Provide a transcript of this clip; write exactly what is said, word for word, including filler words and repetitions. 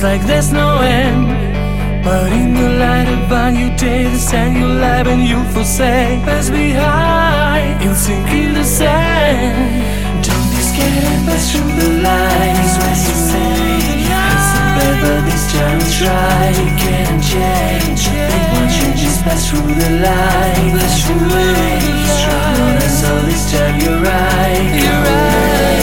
It's like there's no end, but in the light of a new day, the sand you love and you forsake pass behind, you'll sink in the sand. Don't be scared and pass through the lines when you say it's a bad, but this time it's right. You can't change, but once you just pass through the lines, pass through the lines. No, that's all this time you're right, you're right.